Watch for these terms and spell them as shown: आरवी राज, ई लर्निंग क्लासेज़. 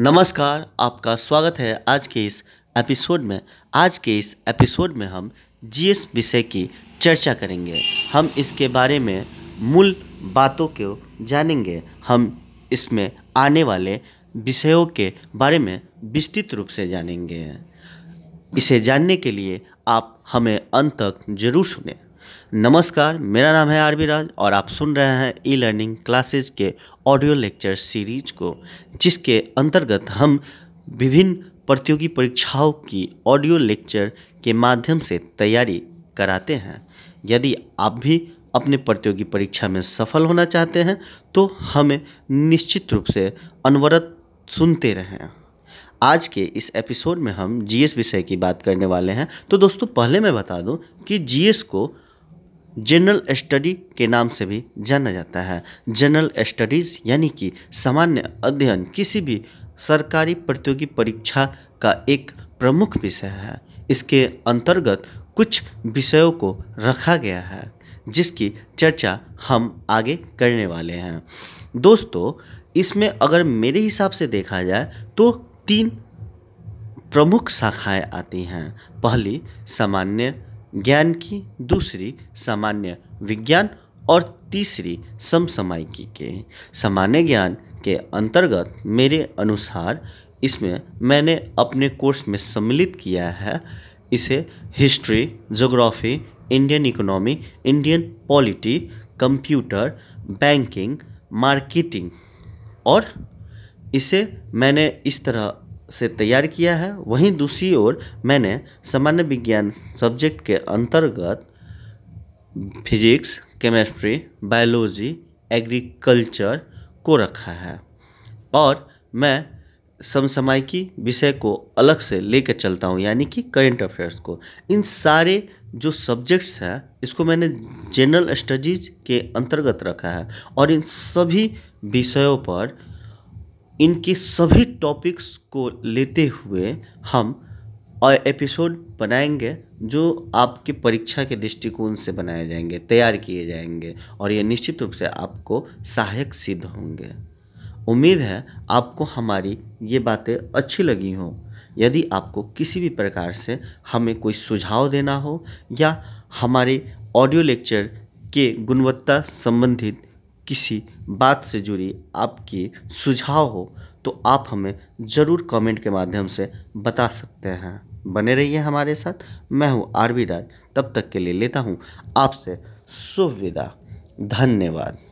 नमस्कार, आपका स्वागत है आज के इस एपिसोड में हम जीएस विषय की चर्चा करेंगे। हम इसके बारे में मूल बातों को जानेंगे। हम इसमें आने वाले विषयों के बारे में विस्तृत रूप से जानेंगे। इसे जानने के लिए आप हमें अंत तक जरूर सुनें। नमस्कार, मेरा नाम है आरवी राज और आप सुन रहे हैं ई लर्निंग क्लासेज़ के ऑडियो लेक्चर सीरीज को, जिसके अंतर्गत हम विभिन्न प्रतियोगी परीक्षाओं की ऑडियो लेक्चर के माध्यम से तैयारी कराते हैं। यदि आप भी अपने प्रतियोगी परीक्षा में सफल होना चाहते हैं तो हमें निश्चित रूप से अनवरत सुनते रहें। आज के इस एपिसोड में हम जीएस विषय की बात करने वाले हैं। तो दोस्तों, पहले मैं बता दूं कि जीएस को जनरल स्टडी के नाम से भी जाना जाता है। जनरल स्टडीज़ यानी कि सामान्य अध्ययन किसी भी सरकारी प्रतियोगी परीक्षा का एक प्रमुख विषय है। इसके अंतर्गत कुछ विषयों को रखा गया है जिसकी चर्चा हम आगे करने वाले हैं। दोस्तों, इसमें अगर मेरे हिसाब से देखा जाए तो 3 प्रमुख शाखाएं आती हैं। पहली सामान्य ज्ञान की, दूसरी सामान्य विज्ञान और तीसरी समसामयिकी के। सामान्य ज्ञान के अंतर्गत मेरे अनुसार इसमें मैंने अपने कोर्स में सम्मिलित किया है। इसे history, geography, Indian economy, Indian polity, computer, banking, marketing और इसे मैंने इस तरह से तैयार किया है। वहीं दूसरी ओर मैंने सामान्य विज्ञान सब्जेक्ट के अंतर्गत फिजिक्स, केमिस्ट्री, बायोलॉजी, एग्रीकल्चर को रखा है और मैं समसामयिकी विषय को अलग से लेकर चलता हूँ, यानी कि करेंट अफेयर्स को। इन सारे जो सब्जेक्ट्स हैं इसको मैंने जनरल स्टडीज़ के अंतर्गत रखा है और इन सभी विषयों पर इनके सभी टॉपिक्स को लेते हुए हम एपिसोड बनाएंगे जो आपके परीक्षा के दृष्टिकोण से बनाए जाएंगे, तैयार किए जाएंगे और ये निश्चित रूप से आपको सहायक सिद्ध होंगे। उम्मीद है आपको हमारी ये बातें अच्छी लगी हों। यदि आपको किसी भी प्रकार से हमें कोई सुझाव देना हो या हमारे ऑडियो लेक्चर के गुणवत्ता संबंधित किसी बात से जुड़ी आपकी सुझाव हो तो आप हमें ज़रूर कमेंट के माध्यम से बता सकते हैं। बने रहिए हमारे साथ। मैं हूँ आरवी राज। तब तक के लिए लेता हूँ आपसे शुभ विदा। धन्यवाद।